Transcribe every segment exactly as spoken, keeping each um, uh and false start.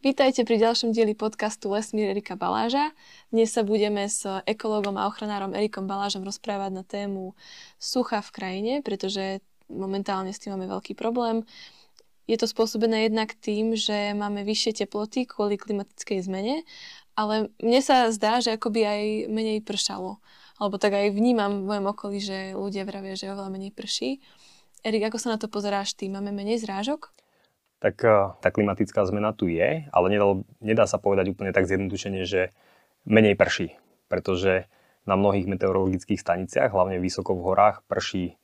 Vítajte pri ďalšom dieli podcastu Lesmír Erika Baláža. Dnes sa budeme s ekológom a ochranárom Erikom Balážom rozprávať na tému sucha v krajine, pretože momentálne s tým máme veľký problém. Je to spôsobené jednak tým, že máme vyššie teploty kvôli klimatickej zmene, ale mne sa zdá, že akoby aj menej pršalo. Alebo tak aj vnímam v mojom okolí, že ľudia vravia, že oveľa menej prší. Erik, ako sa na to pozeráš ty? Máme menej zrážok? Tak tá klimatická zmena tu je, ale nedal, nedá sa povedať úplne tak zjednodušene, že menej prší, pretože na mnohých meteorologických staniciach, hlavne vysoko v horách, prší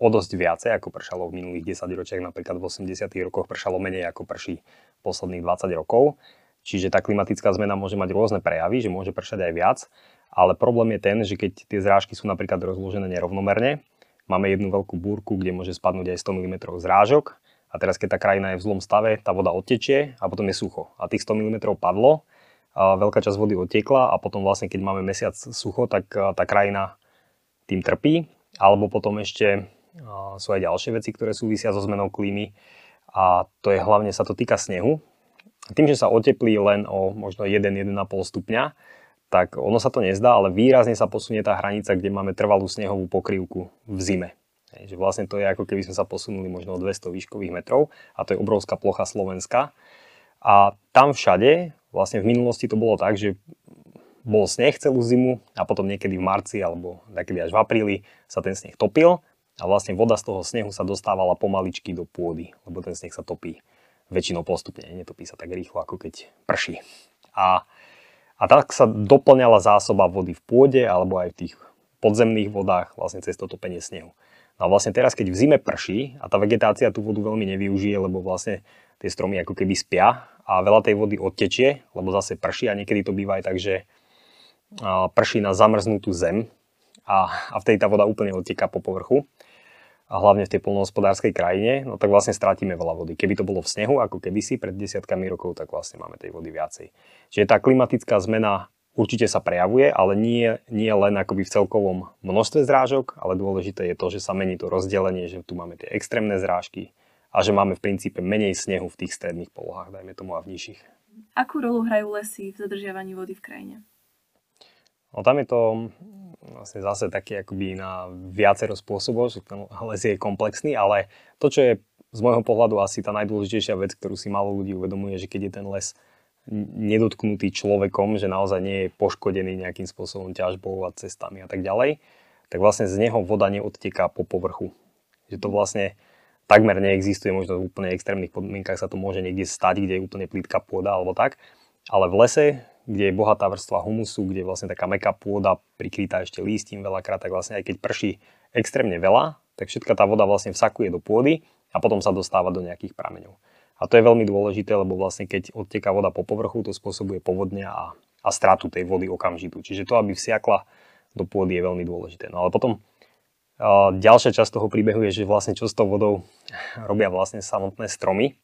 o dosť viacej, ako pršalo v minulých desaťročiach, napríklad v osemdesiatych rokoch pršalo menej, ako prší posledných dvadsať rokov. Čiže tá klimatická zmena môže mať rôzne prejavy, že môže pršať aj viac, ale problém je ten, že keď tie zrážky sú napríklad rozložené nerovnomerne, máme jednu veľkú búrku, kde môže spadnúť aj sto milimetrov zrážok. A teraz, keď tá krajina je v zlom stave, tá voda odtečie a potom je sucho. A tých sto milimetrov padlo, a veľká časť vody odtekla a potom vlastne, keď máme mesiac sucho, tak tá krajina tým trpí. Alebo potom ešte sú aj ďalšie veci, ktoré súvisia so zmenou klímy. A to je hlavne, sa to týka snehu. Tým, že sa oteplí len o možno jeden až jeden a pol stupňa, tak ono sa to nezdá, ale výrazne sa posunie tá hranica, kde máme trvalú snehovú pokrývku v zime. Že vlastne to je ako keby sme sa posunuli možno o dvesto výškových metrov a to je obrovská plocha Slovenska. A tam všade, vlastne v minulosti to bolo tak, že bol sneh celú zimu a potom niekedy v marci alebo niekedy až v apríli sa ten sneh topil a vlastne voda z toho snehu sa dostávala pomaličky do pôdy, lebo ten sneh sa topí väčšinou postupne, netopí sa tak rýchlo ako keď prší. A, a tak sa doplňala zásoba vody v pôde alebo aj v tých podzemných vodách vlastne cez to topenie snehu. A vlastne teraz, keď v zime prší a tá vegetácia tú vodu veľmi nevyužije, lebo vlastne tie stromy ako keby spia a veľa tej vody odtečie, lebo zase prší a niekedy to býva aj tak, že prší na zamrznutú zem a, a vtedy tá voda úplne odteká po povrchu a hlavne v tej poľnohospodárskej krajine, no tak vlastne strátime veľa vody. Keby to bolo v snehu, ako keby si pred desiatkami rokov, tak vlastne máme tej vody viacej. Čiže tá klimatická zmena určite sa prejavuje, ale nie, nie len akoby v celkovom množstve zrážok, ale dôležité je to, že sa mení to rozdelenie, že tu máme tie extrémne zrážky a že máme v princípe menej snehu v tých stredných polohách, dajme tomu, a v nižších. Akú rolu hrajú lesy v zadržiavaní vody v krajine? No tam je to vlastne zase také akoby na viacero spôsobov, že ten les je komplexný, ale to, čo je z môjho pohľadu asi tá najdôležitejšia vec, ktorú si málo ľudí uvedomuje, že keď je ten les nedotknutý človekom, že naozaj nie je poškodený nejakým spôsobom ťažbou a cestami a tak ďalej, tak vlastne z neho voda neodteká po povrchu. Že to vlastne takmer neexistuje, možno v úplne extrémnych podmienkach sa to môže niekde stať, kde je úplne plítka pôda alebo tak, ale v lese, kde je bohatá vrstva humusu, kde je vlastne taká mäkká pôda prikrytá ešte lístím veľakrát, tak vlastne aj keď prší extrémne veľa, tak všetka tá voda vlastne vsakuje do pôdy a potom sa dostáva do nejakých prameňov. A to je veľmi dôležité, lebo vlastne keď odteká voda po povrchu, to spôsobuje povodnia a, a stratu tej vody okamžitú. Čiže to, aby vsiakla do pôdy, je veľmi dôležité. No ale potom a ďalšia časť toho príbehu je, že vlastne čo s tou vodou robia vlastne samotné stromy.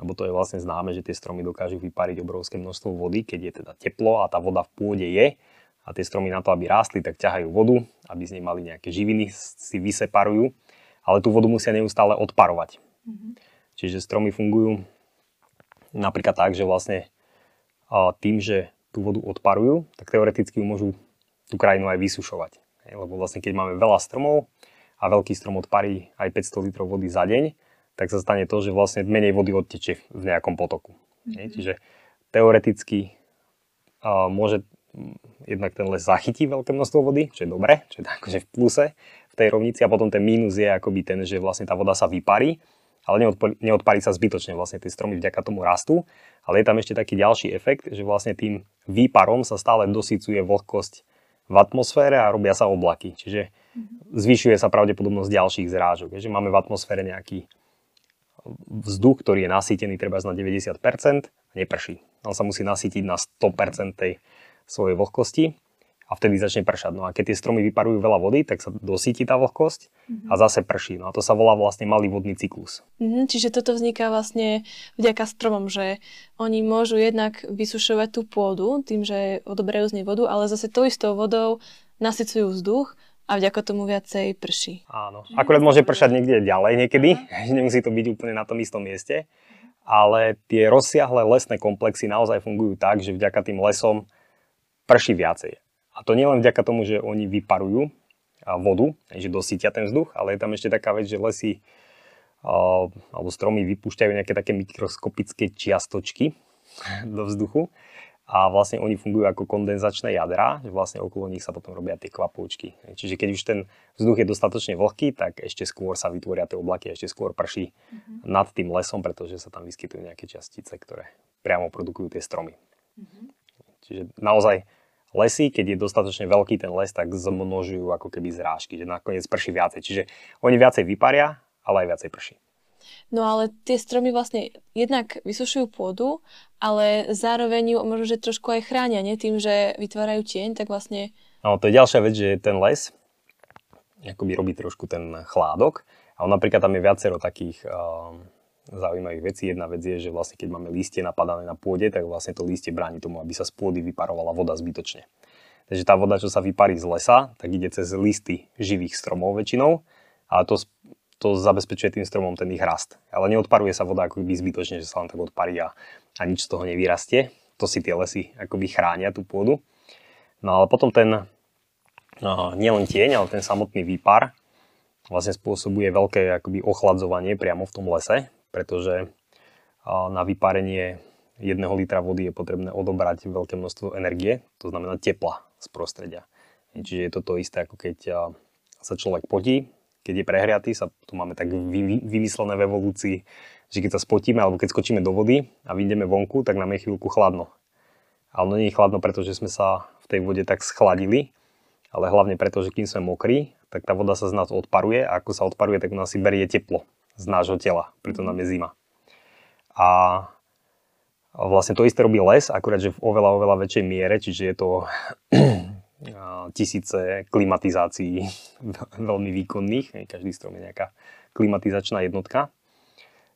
Lebo to je vlastne známe, že tie stromy dokážu vypáriť obrovské množstvo vody, keď je teda teplo a tá voda v pôde je. A tie stromy na to, aby rástli, tak ťahajú vodu, aby z nej mali nejaké živiny, si vyseparujú. Ale tú vodu musia neustále odparovať. Mm-hmm. Čiže stromy fungujú napríklad tak, že vlastne tým, že tú vodu odparujú, tak teoreticky môžu tú krajinu aj vysušovať. Lebo vlastne keď máme veľa stromov a veľký strom odparí aj päťsto litrov vody za deň, tak sa stane to, že vlastne menej vody odtečie v nejakom potoku. Mm-hmm. Čiže teoreticky môže jednak ten les zachytí veľké množstvo vody, čo je dobre, čo je akože v pluse v tej rovnici a potom ten mínus je akoby ten, že vlastne tá voda sa vyparí, ale neodparí sa zbytočne, vlastne tie stromy vďaka tomu rastú, ale je tam ešte taký ďalší efekt, že vlastne tým výparom sa stále dosycuje vlhkosť v atmosfére a robia sa oblaky, čiže zvyšuje sa pravdepodobnosť ďalších zrážok, že máme v atmosfére nejaký vzduch, ktorý je nasýtený treba na deväťdesiat percent a neprší. On sa musí nasýtiť na sto percent tej svojej vlhkosti a vtedy začne pršať. No a keď tie stromy vyparujú veľa vody, tak sa dosíti tá vlhkosť mm-hmm. a zase prší. No a to sa volá vlastne malý vodný cyklus. Mm-hmm, čiže toto vzniká vlastne vďaka stromom, že oni môžu jednak vysušovať tú pôdu tým, že odoberajú z nej vodu, ale zase tou istou vodou nasycujú vzduch a vďaka tomu viacej prší. Áno, akurát môže pršať niekde ďalej niekedy, mm-hmm. nemusí to byť úplne na tom istom mieste. ale tie rozsiahle lesné komplexy naozaj fungujú tak, že vďaka tým lesom prší viacej. A to nielen vďaka tomu, že oni vyparujú vodu, že dosítia ten vzduch, ale je tam ešte taká vec, že lesy alebo stromy vypúšťajú nejaké také mikroskopické čiastočky do vzduchu a vlastne oni fungujú ako kondenzačné jadrá, že vlastne okolo nich sa potom robia tie kvapôčky. Čiže keď už ten vzduch je dostatočne vlhký, tak ešte skôr sa vytvoria tie oblaky, ešte skôr prší uh-huh. nad tým lesom, pretože sa tam vyskytujú nejaké častice, ktoré priamo produkujú tie stromy. Uh-huh. Čiže naozaj lesy, keď je dostatočne veľký ten les, tak zmnožujú ako keby zrážky, že nakoniec prší viacej. Čiže oni viacej vyparia, ale aj viacej prší. No ale tie stromy vlastne jednak vysušujú pôdu, ale zároveň ju možno, že trošku aj chránia, nie? Tým, že vytvárajú tieň, tak vlastne... No to je ďalšia vec, že ten les akoby robí trošku ten chládok a on napríklad tam je viacero takých um, zaujímavých vecí. Jedna vec je, že vlastne keď máme lístie napadané na pôde, tak vlastne to lístie bráni tomu, aby sa z pôdy vyparovala voda zbytočne. Takže tá voda, čo sa vyparí z lesa, tak ide cez listy živých stromov väčšinou a to to zabezpečuje tým stromom ten ich rast. Ale neodparuje sa voda akoby zbytočne, že sa len tak odparí a, a nič z toho nevyrastie. To si tie lesy akoby chránia tú pôdu. No ale potom ten, no, nielen tieň, ale ten samotný výpar vlastne spôsobuje veľké akoby ochladzovanie priamo v tom lese, pretože na vypárenie jedného litra vody je potrebné odobrať veľké množstvo energie, to znamená tepla z prostredia. Čiže je to to isté, ako keď sa človek potí, keď je prehriatý, sa tu máme tak vy, vymyslené v evolúcii, že keď sa spotíme alebo keď skočíme do vody a vyjdeme vonku, tak nám je chvíľku chladno. Ale ono nie je chladno, pretože sme sa v tej vode tak schladili, ale hlavne preto, že kým sme mokrí, tak tá voda sa z nás odparuje a ako sa odparuje, tak u nás si berie teplo z nášho tela, preto nám je zima. A vlastne to isté robí les, akurát, že v oveľa, oveľa väčšej miere, čiže je to... tisíce klimatizácií veľmi výkonných, každý strom je nejaká klimatizačná jednotka.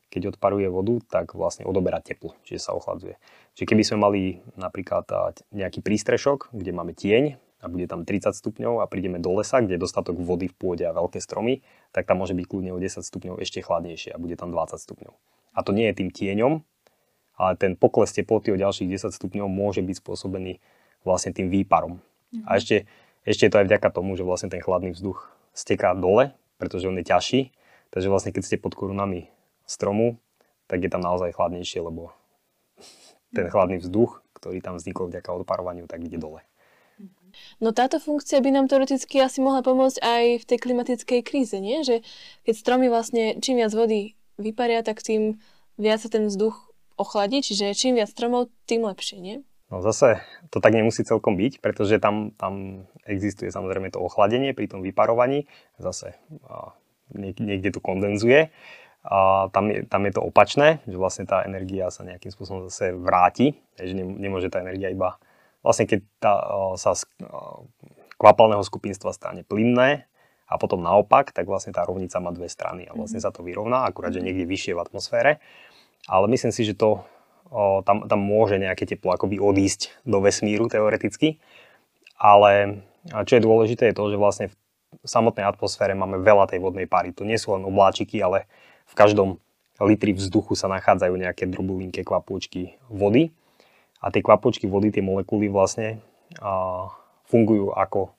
Keď odparuje vodu, tak vlastne odoberá teplo, čiže sa ochladzuje. Čiže keby sme mali napríklad nejaký prístrešok, kde máme tieň a bude tam tridsať stupňov a prídeme do lesa, kde je dostatok vody v pôde a veľké stromy, tak tam môže byť kľudne o desať stupňov ešte chladnejšie a bude tam dvadsať stupňov. A to nie je tým tieňom, ale ten pokles teploty o ďalších desať stupňov môže byť spôsobený vlastne tým výparom. A ešte, ešte je to aj vďaka tomu, že vlastne ten chladný vzduch steká dole, pretože on je ťažší. Takže vlastne keď ste pod korunami stromu, tak je tam naozaj chladnejšie, lebo ten chladný vzduch, ktorý tam vznikol vďaka odparovaniu, tak ide dole. No táto funkcia by nám teoreticky asi mohla pomôcť aj v tej klimatickej kríze, nie? Že keď stromy vlastne čím viac vody vyparia, tak tým viac sa ten vzduch ochladí, čiže čím viac stromov, tým lepšie, nie? No zase to tak nemusí celkom byť, pretože tam, tam existuje samozrejme to ochladenie pri tom vyparovaní. Zase a niek- niekde to kondenzuje. A tam, je, tam je to opačné, že vlastne tá energia sa nejakým spôsobom zase vráti. Takže nemôže tá energia iba... Vlastne keď tá, sa z kvapalného skupinstva stane plynné a potom naopak, tak vlastne tá rovnica má dve strany a vlastne sa to vyrovná, akurát, že niekde vyššie v atmosfére. Ale myslím si, že to... O, tam, tam môže nejaké teplo akoby odísť do vesmíru teoreticky, ale čo je dôležité je to, že vlastne v samotnej atmosfére máme veľa tej vodnej pary. To nie sú len obláčiky, ale v každom litri vzduchu sa nachádzajú nejaké drobulinké kvapôčky vody a tie kvapôčky vody, tie molekuly vlastne a, fungujú ako,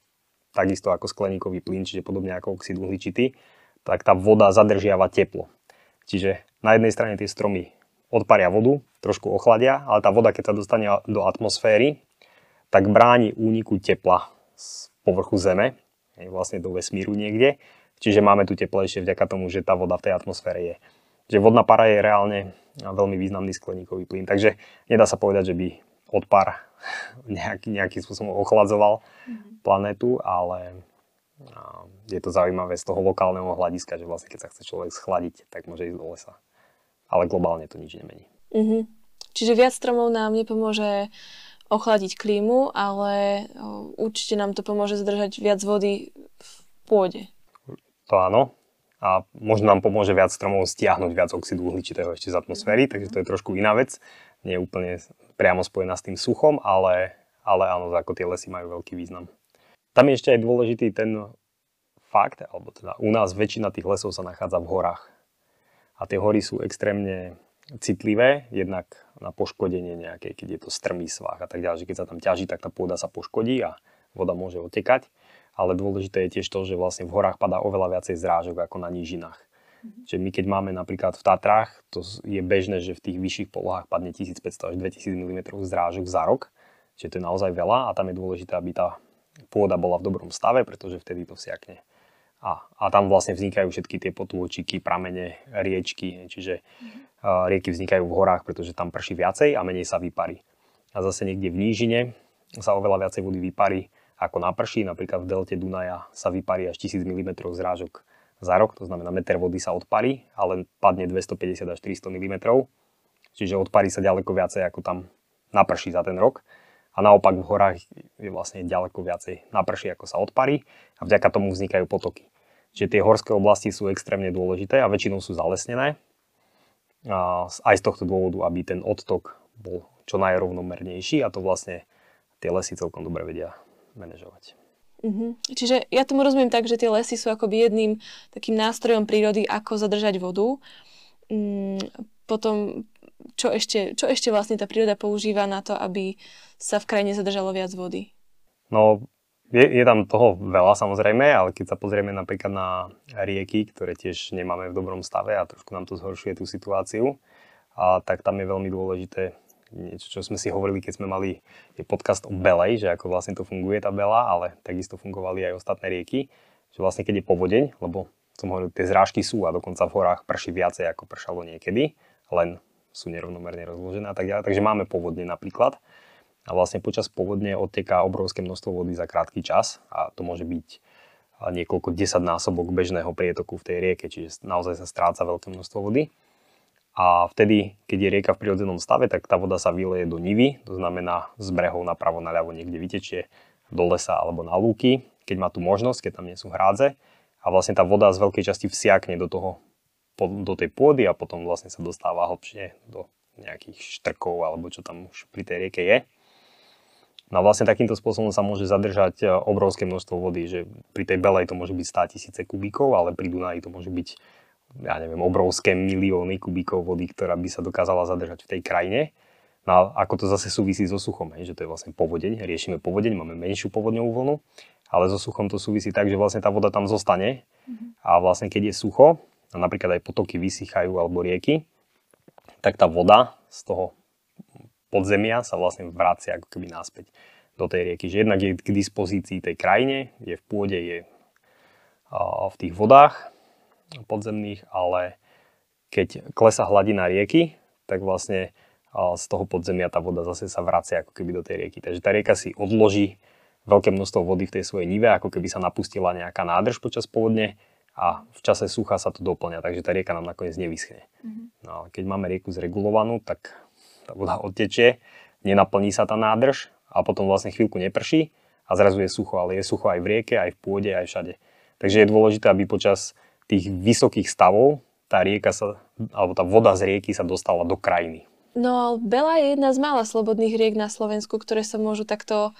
takisto ako skleníkový plyn, čiže podobne ako oxid uhličitý, tak tá voda zadržiava teplo. Čiže na jednej strane tie stromy odparia vodu, trošku ochladia, ale tá voda, keď sa dostane do atmosféry, tak bráni úniku tepla z povrchu Zeme, vlastne do vesmíru niekde. Čiže máme tu teplejšie vďaka tomu, že tá voda v tej atmosfére je. Že vodná para je reálne veľmi významný skleníkový plyn, takže nedá sa povedať, že by odpar nejaký, nejakým spôsobom ochladzoval mm-hmm. planetu, ale je to zaujímavé z toho lokálneho hľadiska, že vlastne keď sa chce človek schladiť, tak môže ísť do lesa. Ale globálne to nič nemení. Mm-hmm. Čiže viac stromov nám nepomôže ochladiť klímu, ale určite nám to pomôže zdržať viac vody v pôde. To áno. A možno nám pomôže viac stromov stiahnuť viac oxidu uhličitého ešte z atmosféry, mm-hmm. takže to je trošku iná vec. Nie je úplne priamo spojená s tým suchom, ale, ale áno, ako tie lesy majú veľký význam. Tam je ešte aj dôležitý ten fakt, alebo teda u nás väčšina tých lesov sa nachádza v horách. A tie hory sú extrémne citlivé, jednak na poškodenie nejaké, keď je to strmý svah a tak ďalej, že keď sa tam ťaží, tak tá pôda sa poškodí a voda môže otekať. Ale dôležité je tiež to, že vlastne v horách padá oveľa viacej zrážok ako na nížinách. Čiže my keď máme napríklad v Tatrách, to je bežné, že v tých vyšších polohách padne tisícpäťsto až dvetisíc milimetrov zrážok za rok, čiže to je naozaj veľa a tam je dôležité, aby tá pôda bola v dobrom stave, pretože vtedy to vsiakne. A, a tam vlastne vznikajú všetky tie potôčiky, pramene, riečky, čiže uh, rieky vznikajú v horách, pretože tam prší viacej a menej sa vyparí. A zase niekde v nížine sa oveľa viacej vody vyparí ako na prší, napríklad v delte Dunaja sa vyparí až tisíc milimetrov zrážok za rok, to znamená meter vody sa odparí, ale padne dvestopäťdesiat až tristo milimetrov, čiže odparí sa ďaleko viacej ako tam naprší za ten rok. A naopak v horách je vlastne ďaleko viacej naprší ako sa odparí a vďaka tomu vznikajú potoky. Čiže tie horské oblasti sú extrémne dôležité a väčšinou sú zalesnené. A aj z tohto dôvodu, aby ten odtok bol čo najrovnomernejší a to vlastne tie lesy celkom dobre vedia manažovať. Uh-huh. Čiže ja tomu rozumiem tak, že tie lesy sú akoby jedným takým nástrojom prírody, ako zadržať vodu. Um, potom, čo ešte, čo ešte vlastne tá príroda používa na to, aby sa v krajine zadržalo viac vody? No, je, je tam toho veľa samozrejme, ale keď sa pozrieme napríklad na rieky, ktoré tiež nemáme v dobrom stave a trošku nám to zhoršuje tú situáciu, a tak tam je veľmi dôležité niečo, čo sme si hovorili, keď sme mali podcast o Belej, že ako vlastne to funguje tá Bela, ale takisto fungovali aj ostatné rieky, že vlastne keď je povodeň, lebo som hovoril, tie zrážky sú a dokonca v horách prší viacej ako pršalo niekedy, len sú nerovnomerne rozložené a tak ďalej, takže máme povodne napríklad a vlastne počas povodne odteká obrovské množstvo vody za krátky čas a to môže byť niekoľko desaťnásobok bežného prietoku v tej rieke, čiže naozaj sa stráca veľké množstvo vody. A vtedy, keď je rieka v prírodzenom stave, tak tá voda sa vyleje do nivy, to znamená z brehov napravo naľavo niekde vytečie do lesa alebo na lúky, keď má tu možnosť, keď tam nie sú hrádze. A vlastne tá voda z veľkej časti vsiakne do, toho, do tej pôdy a potom vlastne sa dostáva hlbšie do nejakých štrkov alebo čo tam už pri tej rieke je. No a vlastne takýmto spôsobom sa môže zadržať obrovské množstvo vody, že pri tej Belej to môže byť sto tisíc kubíkov, ale pri Dunaji to môže byť ja neviem, obrovské milióny kubíkov vody, ktorá by sa dokázala zadržať v tej krajine. No a ako to zase súvisí so suchom, hej, že to je vlastne povodeň, riešime povodeň, máme menšiu povodňovú vlnu, ale so suchom to súvisí tak, že vlastne tá voda tam zostane a vlastne keď je sucho, a napríklad aj potoky vysychajú alebo rieky, tak tá voda z toho podzemia sa vlastne vracia ako keby náspäť do tej rieky. Že jednak je k dispozícii tej krajine, je v pôde, je v tých vodách podzemných, ale keď klesá hladina rieky, tak vlastne z toho podzemia tá voda zase sa vracia ako keby do tej rieky. Takže tá rieka si odloží veľké množstvo vody v tej svojej nive, ako keby sa napustila nejaká nádrž počas povodne a v čase sucha sa to doplňa, takže tá rieka nám nakoniec nevyschne. Mm-hmm. No, ale keď máme rieku zregulovanú, tak tá voda odtečie, nenaplní sa tá nádrž a potom vlastne chvíľku neprší a zrazu je sucho, ale je sucho aj v rieke, aj v pôde, aj všade. Takže je dôležité, aby počas tých vysokých stavov tá rieka sa, alebo tá voda z rieky sa dostala do krajiny. No, Bela je jedna z mála slobodných riek na Slovensku, ktoré sa môžu takto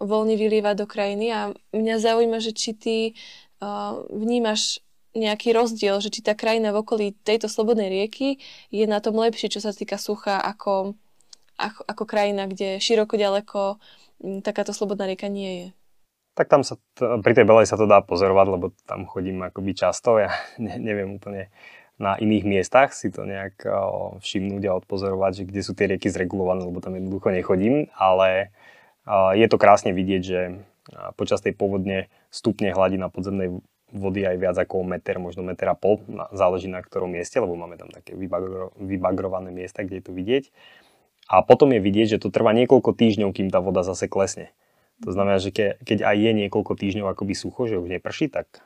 voľne vylievať do krajiny a mňa zaujíma, že či ty uh, vnímaš nejaký rozdiel, že či tá krajina v okolí tejto slobodnej rieky je na tom lepšie, čo sa týka sucha, ako, ako, ako krajina, kde široko ďaleko m, takáto slobodná rieka nie je. Tak tam sa, pri tej Belej sa to dá pozorovať, lebo tam chodím akoby často, ja ne, neviem úplne na iných miestach si to nejak o, všimnúť a odpozorovať, že kde sú tie rieky zregulované, lebo tam jednoducho nechodím, ale o, je to krásne vidieť, že počas tej povodne stupne hladina podzemnej vody aj viac ako meter, možno meter a pol, záleží na ktorom mieste, lebo máme tam také vybagro, vybagrované miesta, kde je to vidieť. A potom je vidieť, že to trvá niekoľko týždňov, kým tá voda zase klesne. To znamená, že ke, keď aj je niekoľko týždňov akoby sucho, že už neprší, tak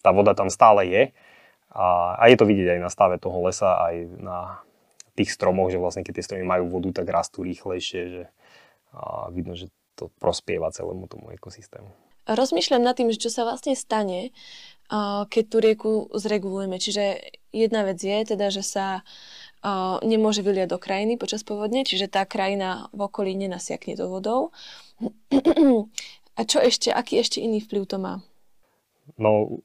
tá voda tam stále je. A, a je to vidieť aj na stave toho lesa, aj na tých stromoch, že vlastne keď tie stromy majú vodu, tak rastú rýchlejšie. Že, a vidno, že to prospieva celému tomu ekosystému. Rozmýšľam nad tým, že čo sa vlastne stane, keď tú rieku zregulujeme. Čiže jedna vec je teda, že sa nemôže vyliať do krajiny počas povodne, čiže tá krajina v okolí nenasiakne do vodou. A čo ešte, aký ešte iný vplyv to má? No,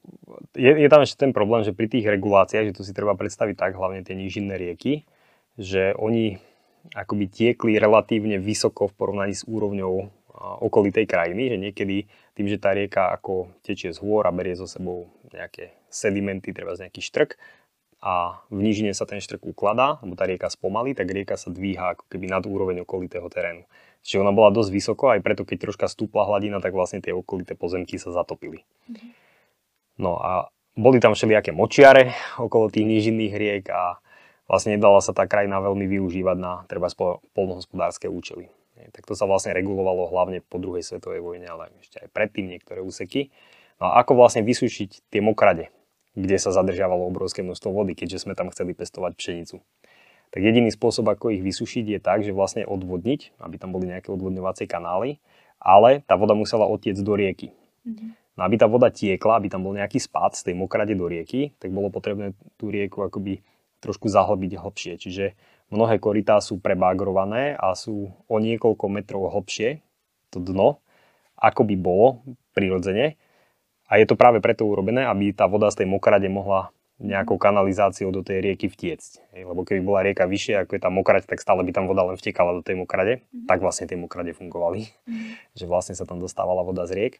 je, je tam ešte ten problém, že pri tých reguláciách, že to si treba predstaviť tak, hlavne tie nížinné rieky, že oni akoby tiekli relatívne vysoko v porovnaní s úrovňou okolitej krajiny, že niekedy tým, že tá rieka ako tečie z hôr a berie so sebou nejaké sedimenty, treba z nejaký štrk a v nížine sa ten štrk ukladá, alebo tá rieka spomalí, tak rieka sa dvíha ako keby nad úroveň okolitého terénu. Čiže ona bola dosť vysoko, aj preto keď troška stúpla hladina, tak vlastne tie okolité pozemky sa zatopili. No a boli tam všelijaké močiare okolo tých nížinných riek a vlastne nedala sa tá krajina veľmi využívať na treba poľnohospodárske účely. Tak to sa vlastne regulovalo hlavne po druhej svetovej vojne, ale ešte aj predtým niektoré úseky. No a ako vlastne vysúšiť tie mokrade, kde sa zadržiavalo obrovské množstvo vody, keďže sme tam chceli pestovať pšenicu. Tak jediný spôsob, ako ich vysúšiť, je tak, že vlastne odvodniť, aby tam boli nejaké odvodňovacie kanály, ale tá voda musela otiecť do rieky. No aby tá voda tiekla, aby tam bol nejaký spád z tej mokrade do rieky, tak bolo potrebné tú rieku akoby trošku zahlbiť hlbšie. Čiže mnohé korytá sú prebágrované a sú o niekoľko metrov hlbšie to dno, ako by bolo prirodzene. A je to práve preto urobené, aby tá voda z tej mokrade mohla nejakou kanalizáciou do tej rieky vtiecť. Lebo keby bola rieka vyššie, ako je tá mokrať, tak stále by tam voda len vtekala do tej mokrade. Mm. Tak vlastne tie mokrade fungovali. Mm. Že vlastne sa tam dostávala voda z riek.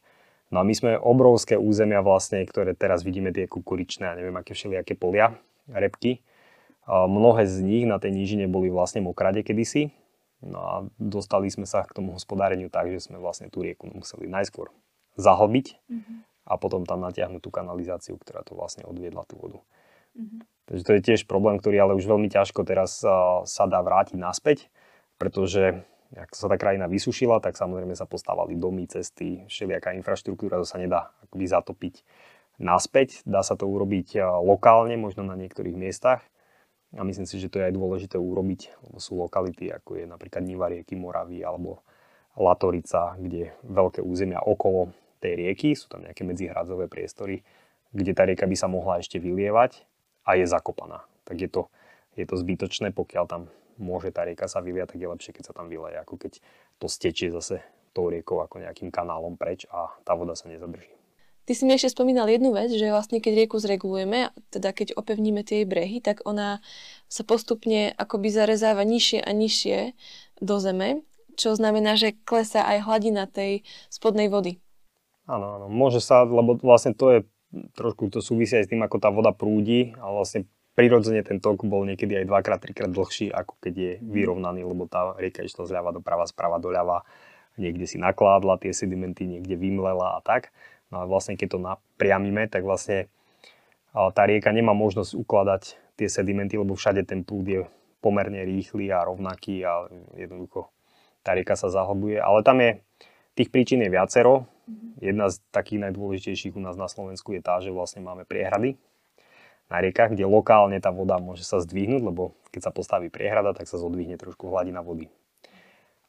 No a my sme obrovské územia vlastne, ktoré teraz vidíme tie kukuričné, a neviem aké všelijaké polia, repky. A mnohé z nich na tej nížine boli vlastne mokrade kedysi. No a dostali sme sa k tomu hospodáreniu tak, že sme vlastne tú rieku museli najskôr zahlbiť. Mm. A potom tam natiahnuť tú kanalizáciu, ktorá to vlastne odviedla tú vodu. Mm-hmm. Takže to je tiež problém, ktorý ale už veľmi ťažko teraz uh, sa dá vrátiť naspäť, pretože ak sa tá krajina vysušila, tak samozrejme sa postavali domy, cesty, všelijaká infraštruktúra, to sa nedá akoby zatopiť naspäť. Dá sa to urobiť uh, lokálne, možno na niektorých miestach. A myslím si, že to je aj dôležité urobiť, lebo sú lokality, ako je napríklad Nivarieky, Moravy alebo Latorica, kde veľké územia okolo tej rieky, sú tam nejaké medzihradzové priestory, kde tá rieka by sa mohla ešte vylievať a je zakopaná. Tak je to, je to zbytočné, pokiaľ tam môže tá rieka sa vyliať, tak je lepšie, keď sa tam vyleje, ako keď to stečie zase tou riekou ako nejakým kanálom preč a tá voda sa nezadrží. Ty si mi ešte spomínal jednu vec, že vlastne keď rieku zregulujeme, teda keď opevníme tie brehy, tak ona sa postupne akoby zarezáva nižšie a nižšie do zeme, čo znamená, že klesá aj hladina tej spodnej vody. Áno, áno, môže sa, lebo vlastne to je trošku to súvisí aj s tým, ako tá voda prúdi a vlastne prirodzene ten tok bol niekedy aj dvakrát, trikrát dlhší, ako keď je vyrovnaný, lebo tá rieka išla zľava doprava, sprava doľava, niekde si nakládla tie sedimenty, niekde vymlela a tak. No a vlastne keď to napriamime, tak vlastne tá rieka nemá možnosť ukladať tie sedimenty, lebo všade ten prúd je pomerne rýchly a rovnaký a jednoducho tá rieka sa zahlbuje, ale tam je, tých príčin je viacero. Jedna z takých najdôležitejších u nás na Slovensku je tá, že vlastne máme priehrady na riekach, kde lokálne tá voda môže sa zdvihnúť, lebo keď sa postaví priehrada, tak sa zodvihne trošku hladina vody.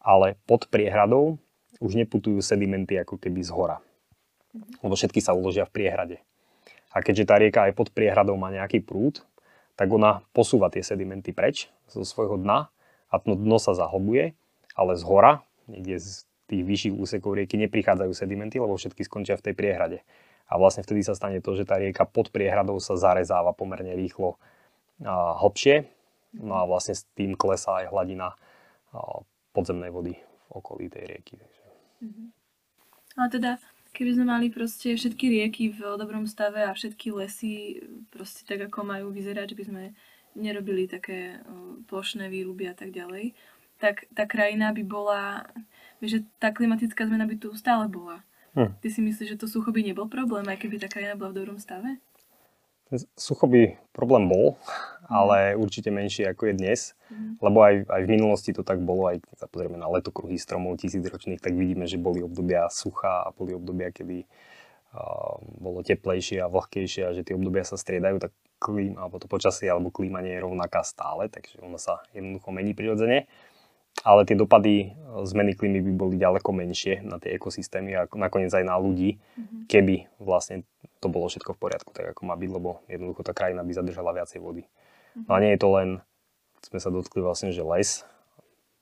Ale pod priehradou už neputujú sedimenty ako keby z hora, lebo všetky sa uložia v priehrade. A keďže tá rieka aj pod priehradou má nejaký prúd, tak ona posúva tie sedimenty preč zo svojho dna a dno sa zahlbuje, ale z hora, niekde z tých vyšších úsekov rieky neprichádzajú sedimenty, lebo všetky skončia v tej priehrade. A vlastne vtedy sa stane to, že tá rieka pod priehradou sa zarezáva pomerne rýchlo a hlbšie. No a vlastne s tým klesá aj hladina podzemnej vody v okolí tej rieky. Mhm. Ale teda, keby sme mali proste všetky rieky v dobrom stave a všetky lesy proste tak, ako majú vyzerať, že by sme nerobili také plošné výruby a tak ďalej, tak tá krajina by bola... Vieš, že tá klimatická zmena by tu stále bola. Hm. Ty si myslíš, že to sucho by nebol problém, aj keby tá krajina bola v dobrom stave? Sucho by problém bol, ale mm. určite menšie ako je dnes. Mm. Lebo aj, aj v minulosti to tak bolo, aj keď sa pozrieme na letokruhy stromov tisícročných, tak vidíme, že boli obdobia sucha a boli obdobia, kedy uh, bolo teplejšie a vlhkejšie a že tie obdobia sa striedajú, tak klíma, alebo to počasie alebo klíma nie je rovnaká stále, takže ono sa jednoducho mení prirodzene. Ale tie dopady zmeny klímy by boli ďaleko menšie na tie ekosystémy a nakoniec aj na ľudí, keby vlastne to bolo všetko v poriadku, tak ako má byť, lebo jednoducho tá krajina by zadržala viacej vody. No a nie je to len, sme sa dotkli vlastne, že les.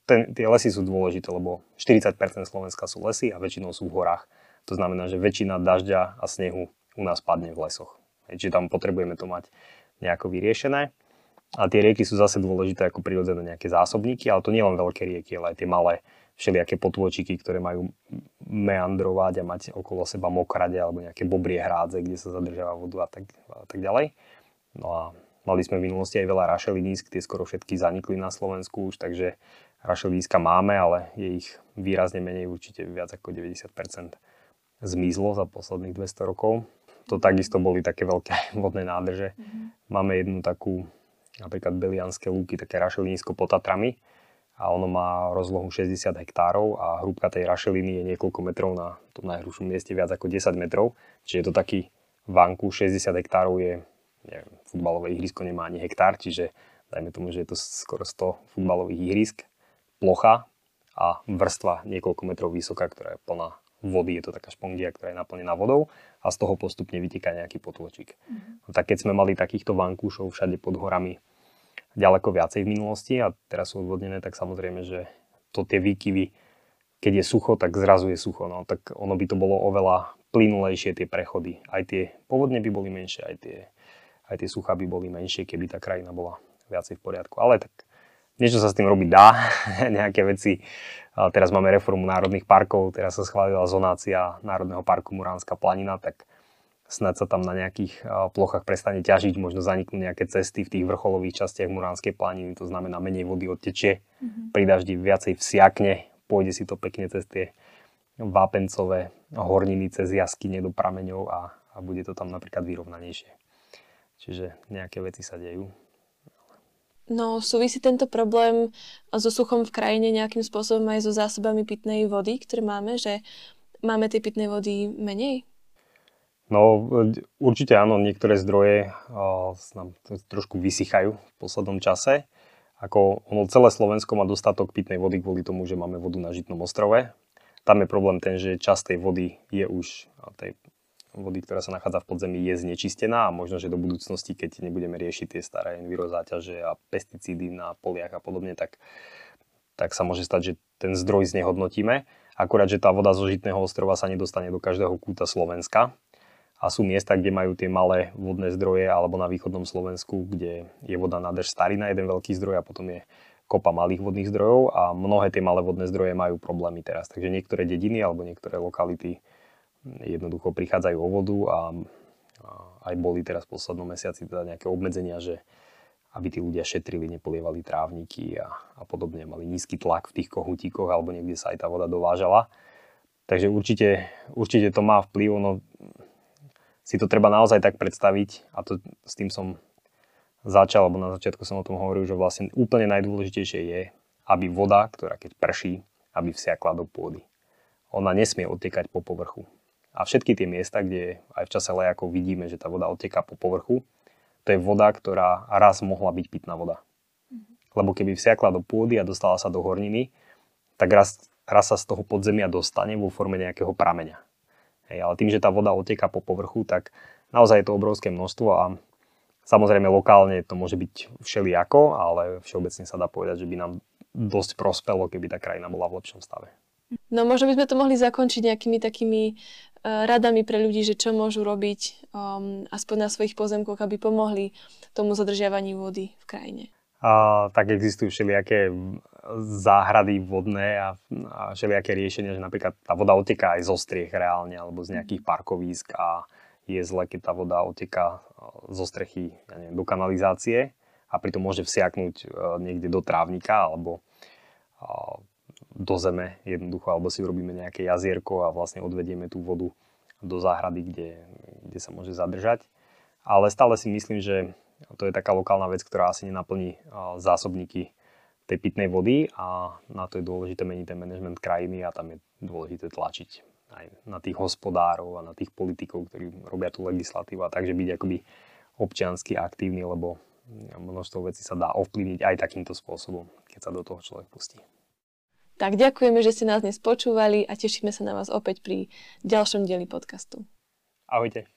Ten, tie lesy sú dôležité, lebo štyridsať percent Slovenska sú lesy a väčšinou sú v horách. To znamená, že väčšina dažďa a snehu u nás padne v lesoch. Čiže tam potrebujeme to mať nejako vyriešené. A tie rieky sú zase dôležité ako prirodzené nejaké zásobníky, ale to nie len veľké rieky, ale aj tie malé všelijaké potôčiky, ktoré majú meandrovať a mať okolo seba mokrade alebo nejaké bobrie hrádze, kde sa zadržiava vodu a tak, a tak ďalej. No a mali sme v minulosti aj veľa rašelinisk, tie skoro všetky zanikli na Slovensku už, takže rašeliniska máme, ale je ich výrazne menej, určite viac ako deväťdesiat percent zmizlo za posledných dvesto rokov. To takisto boli také veľké vodné nádrže. Mm-hmm. Máme jednu takú, napríklad Belianské lúky, také rašelinisko pod Tatrami a ono má rozlohu šesťdesiat hektárov a hrúbka tej rašeliny je niekoľko metrov, na tom najhrubšom mieste viac ako desať metrov. Čiže je to taký vanku, šesťdesiat hektárov je, neviem, futbalové ihrisko nemá ani hektár, čiže dajme tomu, že je to skoro sto futbalových ihrisk, plocha a vrstva niekoľko metrov vysoká, ktorá je plná vody, je to taká špongia, ktorá je naplnená vodou a z toho postupne vyteká nejaký potôčik. Mm-hmm. Tak keď sme mali takýchto vankúšov všade pod horami ďaleko viacej v minulosti a teraz sú odvodnené, tak samozrejme, že to tie výkyvy, keď je sucho, tak zrazu je sucho. No, tak ono by to bolo oveľa plynulejšie tie prechody. Aj tie povodne by boli menšie, aj tie, aj tie suchá by boli menšie, keby tá krajina bola viacej v poriadku. Ale tak niečo sa s tým robiť dá, nejaké veci. Teraz máme reformu národných parkov, teraz sa schválila zonácia Národného parku Muránska planina, tak snad sa tam na nejakých plochách prestane ťažiť, možno zaniknú nejaké cesty v tých vrcholových častiach Muránskej planiny, to znamená menej vody odtečie, mm-hmm. pri daždi viacej vsiakne, pôjde si to pekne cez tie vápencové horniny, cez jaskyne do prameňov a, a bude to tam napríklad vyrovnanejšie. Čiže nejaké veci sa dejú. No, súvisí tento problém so suchom v krajine nejakým spôsobom aj so zásobami pitnej vody, ktoré máme, že máme tej pitnej vody menej? No, určite áno, niektoré zdroje ó, nám trošku vysychajú v poslednom čase. Ako ono, celé Slovensko má dostatok pitnej vody kvôli tomu, že máme vodu na Žitnom ostrove. Tam je problém ten, že časť tej vody je už, tej vody, ktorá sa nachádza v podzemí, je znečistená a možno, že do budúcnosti, keď nebudeme riešiť tie staré envirozáťaže a pesticídy na poliach a podobne, tak, tak sa môže stať, že ten zdroj znehodnotíme. Akurát, že tá voda zo Žitného ostrova sa nedostane do každého kúta Slovenska a sú miesta, kde majú tie malé vodné zdroje alebo na východnom Slovensku, kde je voda nádrž Starina, jeden veľký zdroj a potom je kopa malých vodných zdrojov a mnohé tie malé vodné zdroje majú problémy teraz. Takže niektoré dediny alebo niektoré lokality jednoducho prichádzajú o vodu a, a aj boli teraz v poslednom mesiaci teda nejaké obmedzenia, že aby tí ľudia šetrili, nepolievali trávniky a, a podobne, mali nízky tlak v tých kohútikoch alebo niekde sa aj tá voda dovážala. Takže určite, určite to má vplyv, no si to treba naozaj tak predstaviť a to s tým som začal, alebo na začiatku som o tom hovoril, že vlastne úplne najdôležitejšie je, aby voda, ktorá keď prší, aby vsiakla do pôdy. Ona nesmie odtekať po povrchu. A všetky tie miesta, kde aj v čase lejakov vidíme, že tá voda odteká po povrchu, to je voda, ktorá raz mohla byť pitná voda. Lebo keby vsiakla do pôdy a dostala sa do horniny, tak raz, raz sa z toho podzemia dostane vo forme nejakého prameňa. Hej, ale tým, že tá voda odteká po povrchu, tak naozaj je to obrovské množstvo a samozrejme lokálne to môže byť všelijako, ale všeobecne sa dá povedať, že by nám dosť prospelo, keby tá krajina bola v lepšom stave. No možno by sme to mohli zakončiť nejakými takými uh, radami pre ľudí, že čo môžu robiť um, aspoň na svojich pozemkoch, aby pomohli tomu zadržiavaniu vody v krajine. A, tak existujú všelijaké záhrady vodné a, a všelijaké riešenia, že napríklad tá voda oteká aj zo striech reálne alebo z nejakých parkovísk a je zle, keď tá voda oteká zo strechy, ja neviem, do kanalizácie a pritom môže vsiaknúť uh, niekde do trávnika alebo uh, do zeme jednoducho, alebo si urobíme nejaké jazierko a vlastne odvedieme tú vodu do záhrady, kde, kde sa môže zadržať. Ale stále si myslím, že to je taká lokálna vec, ktorá asi nenaplní zásobníky tej pitnej vody a na to je dôležité meniť ten manažment krajiny a tam je dôležité tlačiť aj na tých hospodárov a na tých politikov, ktorí robia tú legislatívu a takže byť akoby občiansky aktívny, lebo množstvo vecí sa dá ovplyvniť aj takýmto spôsobom, keď sa do toho človek pustí. Tak ďakujeme, že ste nás dnes počúvali a tešíme sa na vás opäť pri ďalšom dieli podcastu. Ahojte.